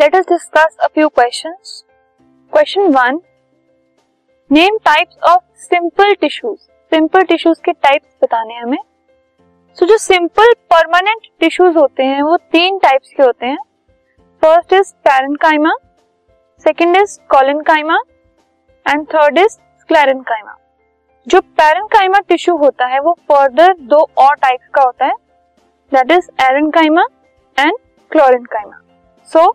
Late us discuss a few questions. Question 1, name types of simple tissues. Simple tissues के types बताने हैं हमें। सो जो सिंपल परमानेंट टिश्यूज होते हैं वो 3 टाइप्स के होते हैं। First is parenchyma, second is collenchyma and third is sclerenchyma. जो पैरेन्काइमा टिश्यू होता है वो फर्दर 2 और टाइप्स का होता है, that is aerenchyma and chlorenchyma। So